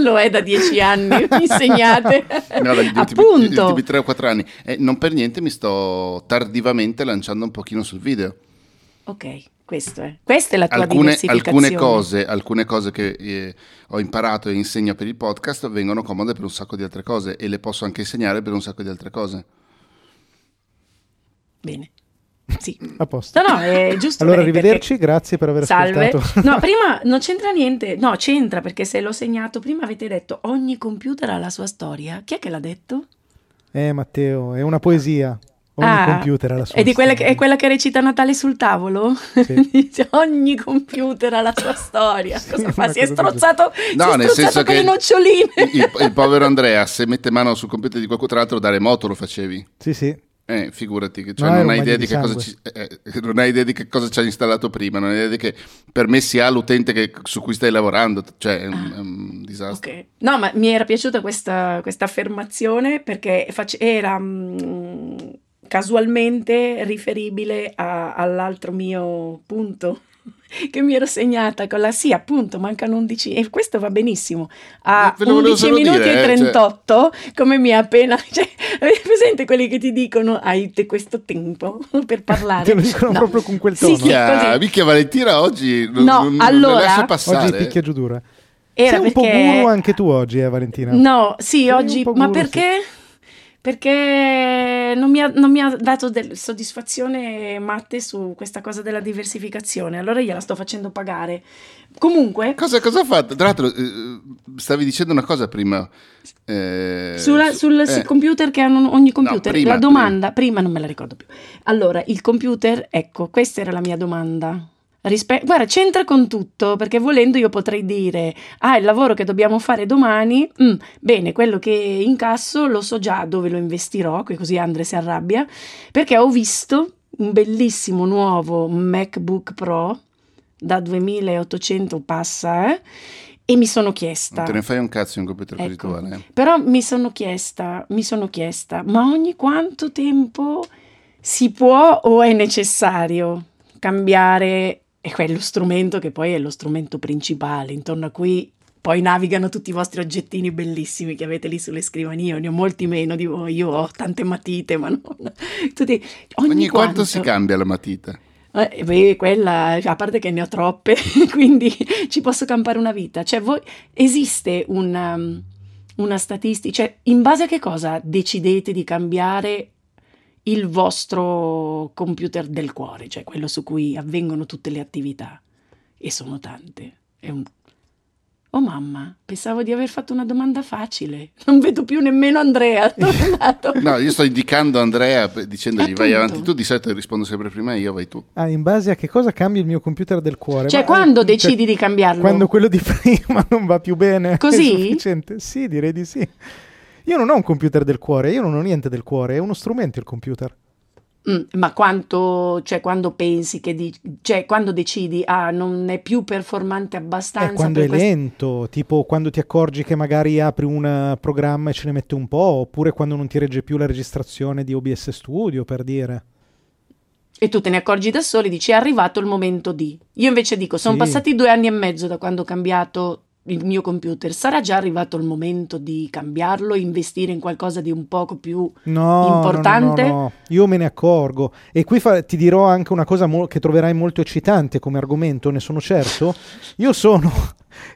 Lo è da dieci anni, mi insegnate. No, dai, appunto. Ultimi tre o quattro anni. Eh, non per niente mi sto tardivamente lanciando un pochino sul video. Ok, questo è. Questa è la tua alcune, diversificazione. Alcune cose, alcune cose che eh, ho imparato e insegno per il podcast vengono comode per un sacco di altre cose e le posso anche insegnare per un sacco di altre cose. Bene. Sì. A posto. No, no, è giusto. Allora, arrivederci, perché... grazie per aver Salve. ascoltato. No, prima non c'entra niente. No, c'entra, perché se l'ho segnato prima avete detto ogni computer ha la sua storia. Chi è che l'ha detto? Eh, Matteo, è una poesia. Ogni ah, computer ha la sua è di storia. Quella che, è quella che recita Natale sul tavolo? Sì. Dice, ogni computer ha la sua storia. Sì, cosa fa? Si è strozzato, no, si è nel strozzato senso con che le noccioline. Il, il povero Andrea, se mette mano sul computer di qualcun altro, dare moto lo facevi. Sì, sì. Eh, figurati, cioè no, non, hai idea di che cosa ci, eh, non hai idea di che cosa ci hai installato prima, non hai idea di che permessi ha l'utente che, su cui stai lavorando, cioè è un, ah, un disastro. Okay. No, ma mi era piaciuta questa, questa affermazione perché face- era mh, casualmente riferibile a, all'altro mio punto che mi ero segnata con la sì appunto mancano undici e questo va benissimo a undici minuti e trentotto cioè... come mi ha appena cioè, avete presente quelli che ti dicono hai questo tempo per parlare te lo dicono no. proprio con quel tono sì, sì, così. Micchia Valentina oggi non, no, non, allora, non lascia passare oggi picchia giù dura sei perché... un po' guru anche tu oggi eh Valentina no sì sei oggi guru, ma perché sì. Perché non mi ha, non mi ha dato del soddisfazione Matte su questa cosa della diversificazione, allora gliela sto facendo pagare. Comunque... Cosa, cosa ha fatto? Tra l'altro stavi dicendo una cosa prima. Eh, Sulla, sul eh. computer che hanno ogni computer. No, prima, la domanda, prima. prima non me la ricordo più. Allora, il computer, ecco, questa era la mia domanda. Rispe- guarda, c'entra con tutto, perché volendo io potrei dire ah, il lavoro che dobbiamo fare domani, mh, bene, quello che incasso lo so già dove lo investirò, così Andre si arrabbia, perché ho visto un bellissimo nuovo MacBook Pro da duemilaottocento passa, eh? E mi sono chiesta... Non te ne fai un cazzo in un computer così ecco, attuale, eh? Però mi sono chiesta, mi sono chiesta, ma ogni quanto tempo si può o è necessario cambiare... è quello strumento che poi è lo strumento principale, intorno a cui poi navigano tutti i vostri oggettini bellissimi che avete lì sulle scrivanie. Io ne ho molti meno di voi, io ho tante matite, ma non... Tutti... Ogni, Ogni quanto... quanto si cambia la matita? Eh, beh, quella, a parte che ne ho troppe, quindi ci posso campare una vita. Cioè, voi... esiste una, una statistica? Cioè, in base a che cosa decidete di cambiare il vostro computer del cuore, cioè quello su cui avvengono tutte le attività, e sono tante. È un... Oh mamma, pensavo di aver fatto una domanda facile. Non vedo più nemmeno Andrea. No, io sto indicando Andrea dicendogli vai avanti tu, di solito rispondo sempre prima e io vai tu. Ah, in base a che cosa cambia il mio computer del cuore? Cioè, ma quando eh, decidi cioè, di cambiarlo? Quando quello di prima non va più bene. Così? È sufficiente? Sì, direi di sì. Io non ho un computer del cuore, io non ho niente del cuore, è uno strumento il computer. Mm, ma quanto, cioè quando pensi che di, cioè quando decidi ah non è più performante abbastanza, eh, quando per è quest... lento, tipo quando ti accorgi che magari apri un programma e ce ne mette un po', oppure quando non ti regge più la registrazione di O B S Studio, per dire. E tu te ne accorgi da soli, dici è arrivato il momento di. Io invece dico sono sì. passati due anni e mezzo da quando ho cambiato il mio computer, sarà già arrivato il momento di cambiarlo, investire in qualcosa di un poco più no, importante? No, no, no, no, io me ne accorgo. E qui fa, ti dirò anche una cosa mo- che troverai molto eccitante come argomento, ne sono certo. Io sono...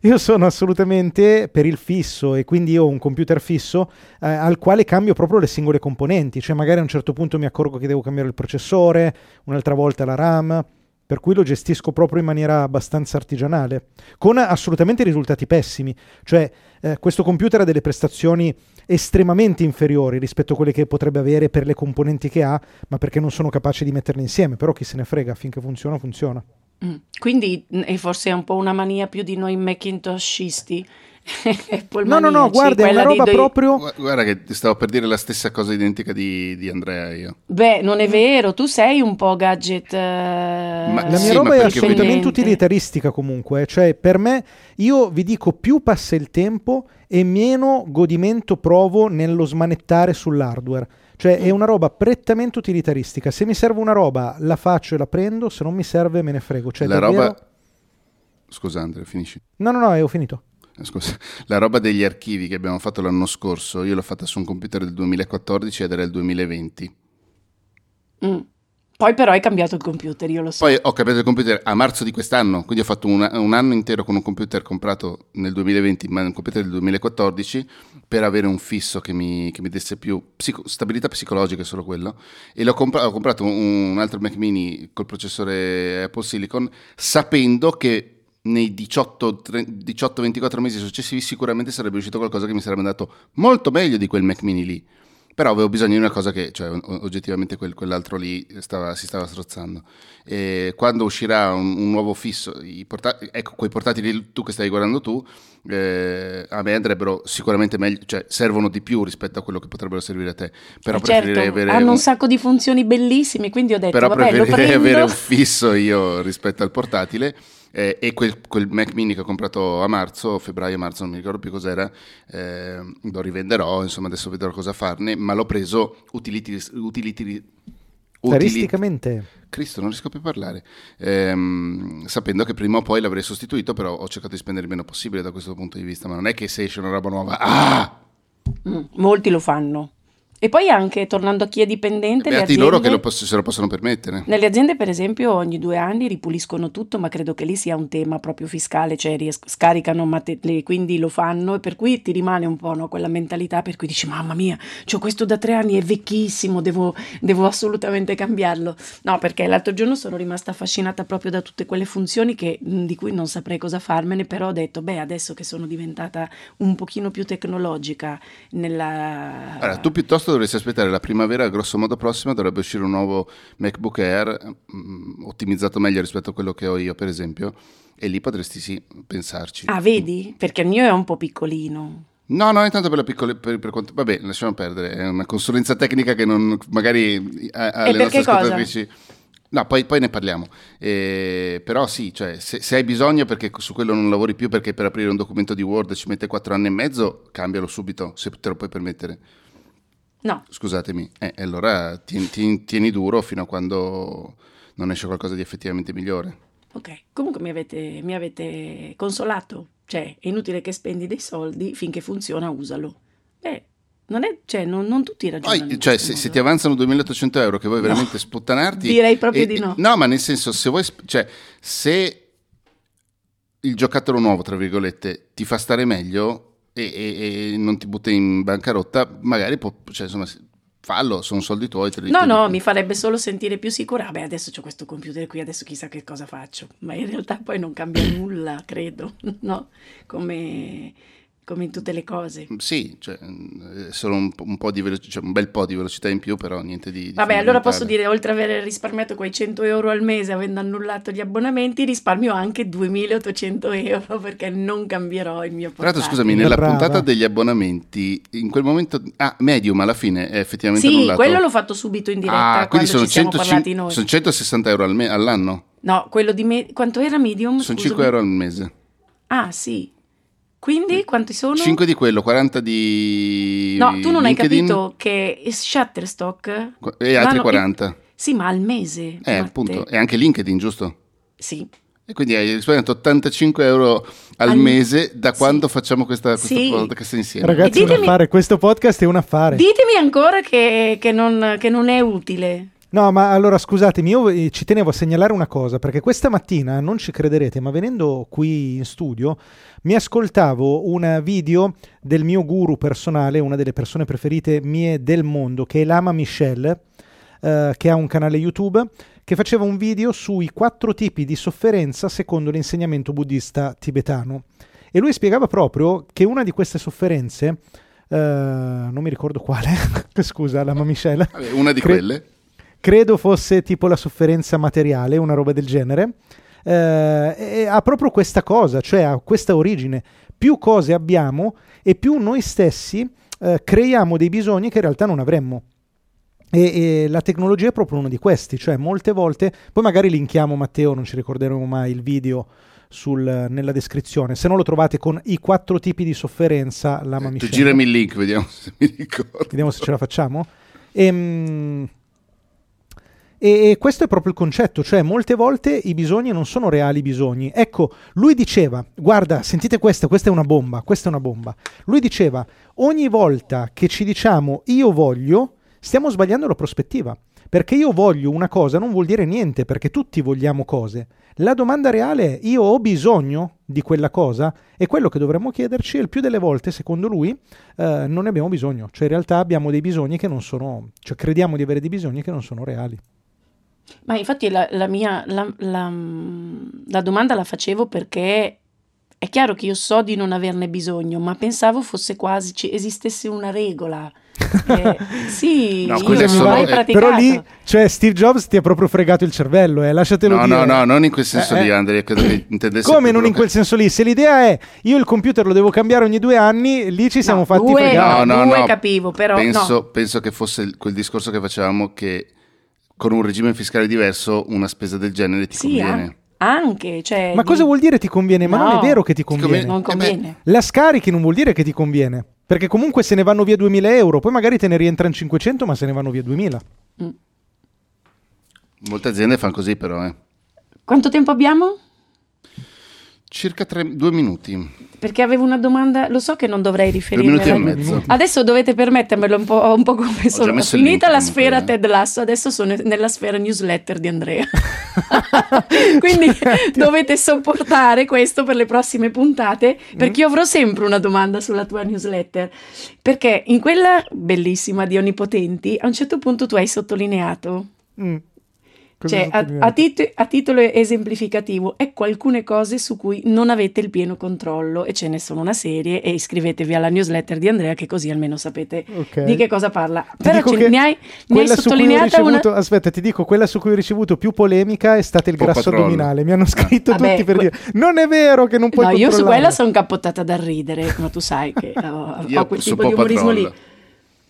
Io sono assolutamente per il fisso e quindi ho un computer fisso eh, al quale cambio proprio le singole componenti, cioè magari a un certo punto mi accorgo che devo cambiare il processore, un'altra volta la RAM, per cui lo gestisco proprio in maniera abbastanza artigianale, con assolutamente risultati pessimi, cioè eh, questo computer ha delle prestazioni estremamente inferiori rispetto a quelle che potrebbe avere per le componenti che ha, ma perché non sono capace di metterle insieme, però chi se ne frega, finché funziona, funziona. Mm. Quindi è forse un po' una mania più di noi Macintoshisti. No, no, no, guarda, è una roba doi... proprio. Guarda che stavo per dire la stessa cosa identica di, di Andrea io. Beh, non è vero, tu sei un po' gadget. Ma, la mia sì, roba è assolutamente utilitaristica comunque, cioè per me, io vi dico, più passa il tempo e meno godimento provo nello smanettare sull'hardware. Cioè è una roba prettamente utilitaristica. Se mi serve una roba la faccio e la prendo, se non mi serve me ne frego. Cioè, la davvero... roba... Scusa Andrea, finisci. No, no, no, eh, ho finito. Scusa. La roba degli archivi che abbiamo fatto l'anno scorso, io l'ho fatta su un computer del duemilaquattordici ed era il duemilaventi. Mm. Poi però hai cambiato il computer, io lo so. Poi ho cambiato il computer a marzo di quest'anno, quindi ho fatto un, un anno intero con un computer comprato nel duemilaventi, ma un computer del duemilaquattordici, per avere un fisso che mi, che mi desse più psico, stabilità psicologica, è solo quello. E l'ho comp- ho comprato un, un altro Mac Mini col processore Apple Silicon, sapendo che nei diciotto ventiquattro mesi successivi sicuramente sarebbe uscito qualcosa che mi sarebbe andato molto meglio di quel Mac Mini lì. Però avevo bisogno di una cosa che, cioè, oggettivamente quel, quell'altro lì stava, si stava strozzando. E quando uscirà un, un nuovo fisso, i porta- ecco, quei portatili tu che stai guardando tu, eh, a me andrebbero sicuramente meglio, cioè servono di più rispetto a quello che potrebbero servire a te. Però certo, avere hanno un... un sacco di funzioni bellissime, quindi ho detto, però vabbè, lo prendo. Però preferirei avere un fisso io rispetto al portatile. Eh, e quel, quel Mac Mini che ho comprato a marzo, febbraio-marzo, non mi ricordo più cos'era, eh, lo rivenderò, insomma adesso vedrò cosa farne, ma l'ho preso utilitaristicamente. Utilitari, utilitari, Cristo, non riesco più a parlare, eh, sapendo che prima o poi l'avrei sostituito, però ho cercato di spendere il meno possibile da questo punto di vista, ma non è che se esce una roba nuova... Ah! Mm, molti lo fanno. E poi anche, tornando a chi è dipendente... Beati le aziende, loro che lo poss- se lo possono permettere. Nelle aziende, per esempio, ogni due anni ripuliscono tutto, ma credo che lì sia un tema proprio fiscale, cioè ries- scaricano, mate- le- quindi lo fanno, e per cui ti rimane un po', no, quella mentalità per cui dici, mamma mia, c'ho questo da tre anni, è vecchissimo, devo, devo assolutamente cambiarlo. No, perché l'altro giorno sono rimasta affascinata proprio da tutte quelle funzioni che, di cui non saprei cosa farmene, però ho detto, beh, adesso che sono diventata un pochino più tecnologica nella... Allora, tu piuttosto dovresti aspettare la primavera, grosso modo prossima dovrebbe uscire un nuovo MacBook Air mh, ottimizzato meglio rispetto a quello che ho io, per esempio, e lì potresti sì pensarci. Ah, vedi? Perché il mio è un po' piccolino. No, no, intanto per la piccola, per, per quanto, vabbè, lasciamo perdere, è una consulenza tecnica che non magari a, a le nostre ascoltatrici. No, poi, poi ne parliamo, eh, però sì, cioè, se, se hai bisogno, perché su quello non lavori più, perché per aprire un documento di Word ci mette quattro anni e mezzo, cambialo subito se te lo puoi permettere. No. Scusatemi, eh, allora ti, ti, tieni duro fino a quando non esce qualcosa di effettivamente migliore. Ok, comunque mi avete, mi avete consolato, cioè è inutile che spendi dei soldi, finché funziona usalo. Beh, non è, cioè non, non tutti ragionano. Poi, cioè se, se ti avanzano duemilaottocento euro che vuoi veramente no. sputtanarti. Direi proprio e, di no. No, ma nel senso, se vuoi, cioè se il giocattolo nuovo, tra virgolette, ti fa stare meglio E, e, e non ti butta in bancarotta, magari può, cioè, insomma, fallo, sono soldi tuoi. Te li, no, te li... no, mi farebbe solo sentire più sicura. Ah, beh, adesso c'ho questo computer qui, adesso chissà che cosa faccio. Ma in realtà poi non cambia nulla, credo, no? Come... come in tutte le cose. Sì, cioè, solo un, un, po' di velo- cioè un bel po' di velocità in più, però niente di... di Vabbè, allora posso dire, oltre ad aver risparmiato quei cento euro al mese, avendo annullato gli abbonamenti, risparmio anche duemilaottocento euro, perché non cambierò il mio portatile. Tra l'altro, scusami, nella Brava. puntata degli abbonamenti, in quel momento... Ah, Medium alla fine è effettivamente sì, annullato. Sì, quello l'ho fatto subito in diretta, ah, quindi sono ci siamo parlati noi. Sono centosessanta euro al me- all'anno? No, quello di... Me- quanto era Medium? Sono cinque euro al mese. Ah, sì. Quindi quanti sono? cinque di quello, quaranta di... No, tu non LinkedIn. Hai capito che Shutterstock... E altri quaranta. In... Sì, ma al mese. Eh, appunto. E anche LinkedIn, giusto? Sì. E quindi hai risparmiato ottantacinque euro al, al... mese da quando sì. facciamo questa, questa sì. podcast insieme. Ragazzi, ditemi... un affare. Questo podcast è un affare. Ditemi ancora che, che, non, che non è utile. No, ma allora scusatemi, io ci tenevo a segnalare una cosa, perché questa mattina, non ci crederete, ma venendo qui in studio mi ascoltavo un video del mio guru personale, una delle persone preferite mie del mondo, che è Lama Michele, eh, che ha un canale YouTube, che faceva un video sui quattro tipi di sofferenza secondo l'insegnamento buddista tibetano. E lui spiegava proprio che una di queste sofferenze, eh, non mi ricordo quale, scusa Lama Michele. Una di cre- quelle? Credo fosse tipo la sofferenza materiale, una roba del genere, eh, e ha proprio questa cosa, cioè ha questa origine. Più cose abbiamo e più noi stessi eh, creiamo dei bisogni che in realtà non avremmo. E, e la tecnologia è proprio uno di questi, cioè molte volte, poi magari linkiamo Matteo, non ci ricorderemo mai il video sul, nella descrizione, se non lo trovate con i quattro tipi di sofferenza, la eh, tu girami il link, vediamo se mi ricordo. Vediamo se ce la facciamo. Ehm... E questo è proprio il concetto, cioè molte volte i bisogni non sono reali bisogni. Ecco, lui diceva, guarda, sentite questa, questa è una bomba, questa è una bomba. Lui diceva, ogni volta che ci diciamo io voglio, stiamo sbagliando la prospettiva. Perché io voglio una cosa non vuol dire niente, perché tutti vogliamo cose. La domanda reale è, io ho bisogno di quella cosa? È quello che dovremmo chiederci e il più delle volte, secondo lui, eh, non ne abbiamo bisogno. Cioè in realtà abbiamo dei bisogni che non sono, cioè crediamo di avere dei bisogni che non sono reali. Ma infatti la, la mia la, la, la domanda la facevo perché è chiaro che io so di non averne bisogno, ma pensavo fosse quasi ci esistesse una regola. Eh, sì, no, io sono, mai eh, però lì, cioè Steve Jobs ti ha proprio fregato il cervello, eh, lasciatelo no, dire. No, no, non in quel senso eh, lì, Andrea, credo che intendesse. Come non in quel senso lì? Se l'idea è io il computer lo devo cambiare ogni due anni, lì ci siamo no, fatti due, fregare. No, no, due no, capivo, però penso, no. penso che fosse quel discorso che facevamo che con un regime fiscale diverso una spesa del genere ti sì, conviene. Anche, cioè, ma cosa vuol dire ti conviene? Ma no, non è vero che ti conviene. Ti conviene. Non conviene. Eh La scarichi non vuol dire che ti conviene, perché comunque se ne vanno via duemila euro, poi magari te ne rientrano cinquecento, ma se ne vanno via duemila. Mm. Molte aziende fanno così però. Eh. Quanto tempo abbiamo? Circa tre, due minuti. Perché avevo una domanda, lo so che non dovrei riferirmi. Due minuti e mezzo. Adesso dovete permettermelo un po', un po' come sono. Finita la sfera Ted Lasso, adesso sono nella sfera newsletter di Andrea. Quindi dovete sopportare questo per le prossime puntate, perché io avrò sempre una domanda sulla tua newsletter. Perché in quella bellissima di Onnipotenti, a un certo punto tu hai sottolineato... Mm. Cioè, a, a, tit- a titolo esemplificativo, ecco alcune cose su cui non avete il pieno controllo e ce ne sono una serie, e iscrivetevi alla newsletter di Andrea che così almeno sapete okay. di che cosa parla. Ti però ce- ne hai, ne hai sottolineata ricevuto, una... Aspetta, ti dico, quella su cui ho ricevuto più polemica è stato il po grasso patrollo. Addominale, mi hanno scritto ah, tutti vabbè, per que- dire non è vero che non puoi no, controllare. Io su quella sono cappottata da ridere, ma tu sai che ho, ho quel tipo di umorismo patrollo. Lì.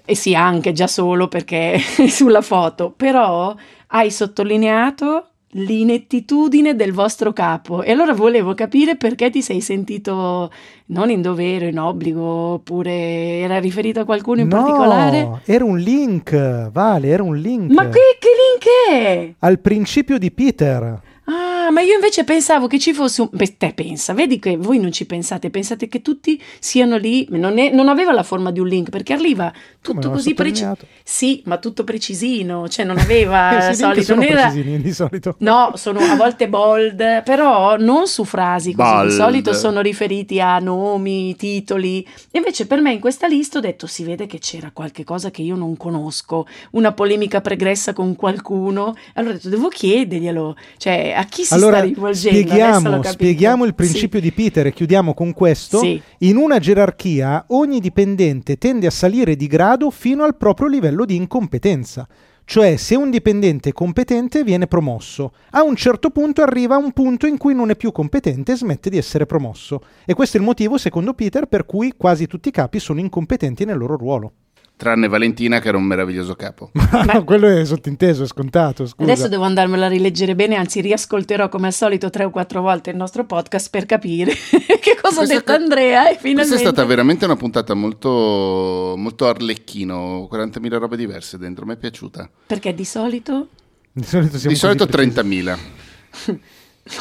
E sì, anche già solo perché sulla foto, però hai sottolineato l'inettitudine del vostro capo e allora volevo capire perché ti sei sentito non in dovere, in obbligo, oppure era riferito a qualcuno in no, particolare? No, era un link, Vale, era un link. Ma che, che link è? Al principio di Peter. Ah, ma io invece pensavo che ci fosse un... Beh, te pensa, vedi che voi non ci pensate, pensate che tutti siano lì, non, è, non aveva la forma di un link, perché arriva tutto come così preciso. Sì, ma tutto precisino, cioè non aveva... eh, solito, non era... di solito. No, sono a volte bold, però non su frasi così, bold. Di solito sono riferiti a nomi, titoli, invece per me in questa lista ho detto si vede che c'era qualche cosa che io non conosco, una polemica pregressa con qualcuno, allora ho detto devo chiederglielo, cioè... A chi si allora, sta rivolgendo? Spieghiamo, spieghiamo il principio sì. di Peter e chiudiamo con questo. Sì. In una gerarchia ogni dipendente tende a salire di grado fino al proprio livello di incompetenza. Cioè se un dipendente competente viene promosso, a un certo punto arriva a un punto in cui non è più competente e smette di essere promosso. E questo è il motivo, secondo Peter, per cui quasi tutti i capi sono incompetenti nel loro ruolo. Tranne Valentina che era un meraviglioso capo. Ma quello è sottinteso, è scontato, scusa. Adesso devo andarmela a rileggere bene, anzi riascolterò come al solito tre o quattro volte il nostro podcast per capire che cosa ha detto co- Andrea e finalmente... Questa è stata veramente una puntata molto, molto arlecchino, quarantamila robe diverse dentro, mi è piaciuta. Perché di solito? Di solito, siamo di solito trentamila.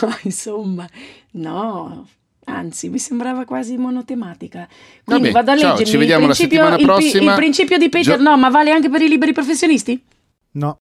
No, insomma, no... Anzi, mi sembrava quasi monotematica. Quindi vabbè, vado a leggermi. Ciao, ci vediamo il, principio, la settimana prossima. Il, il principio di Peter, Gio- no, ma vale anche per i liberi professionisti? No.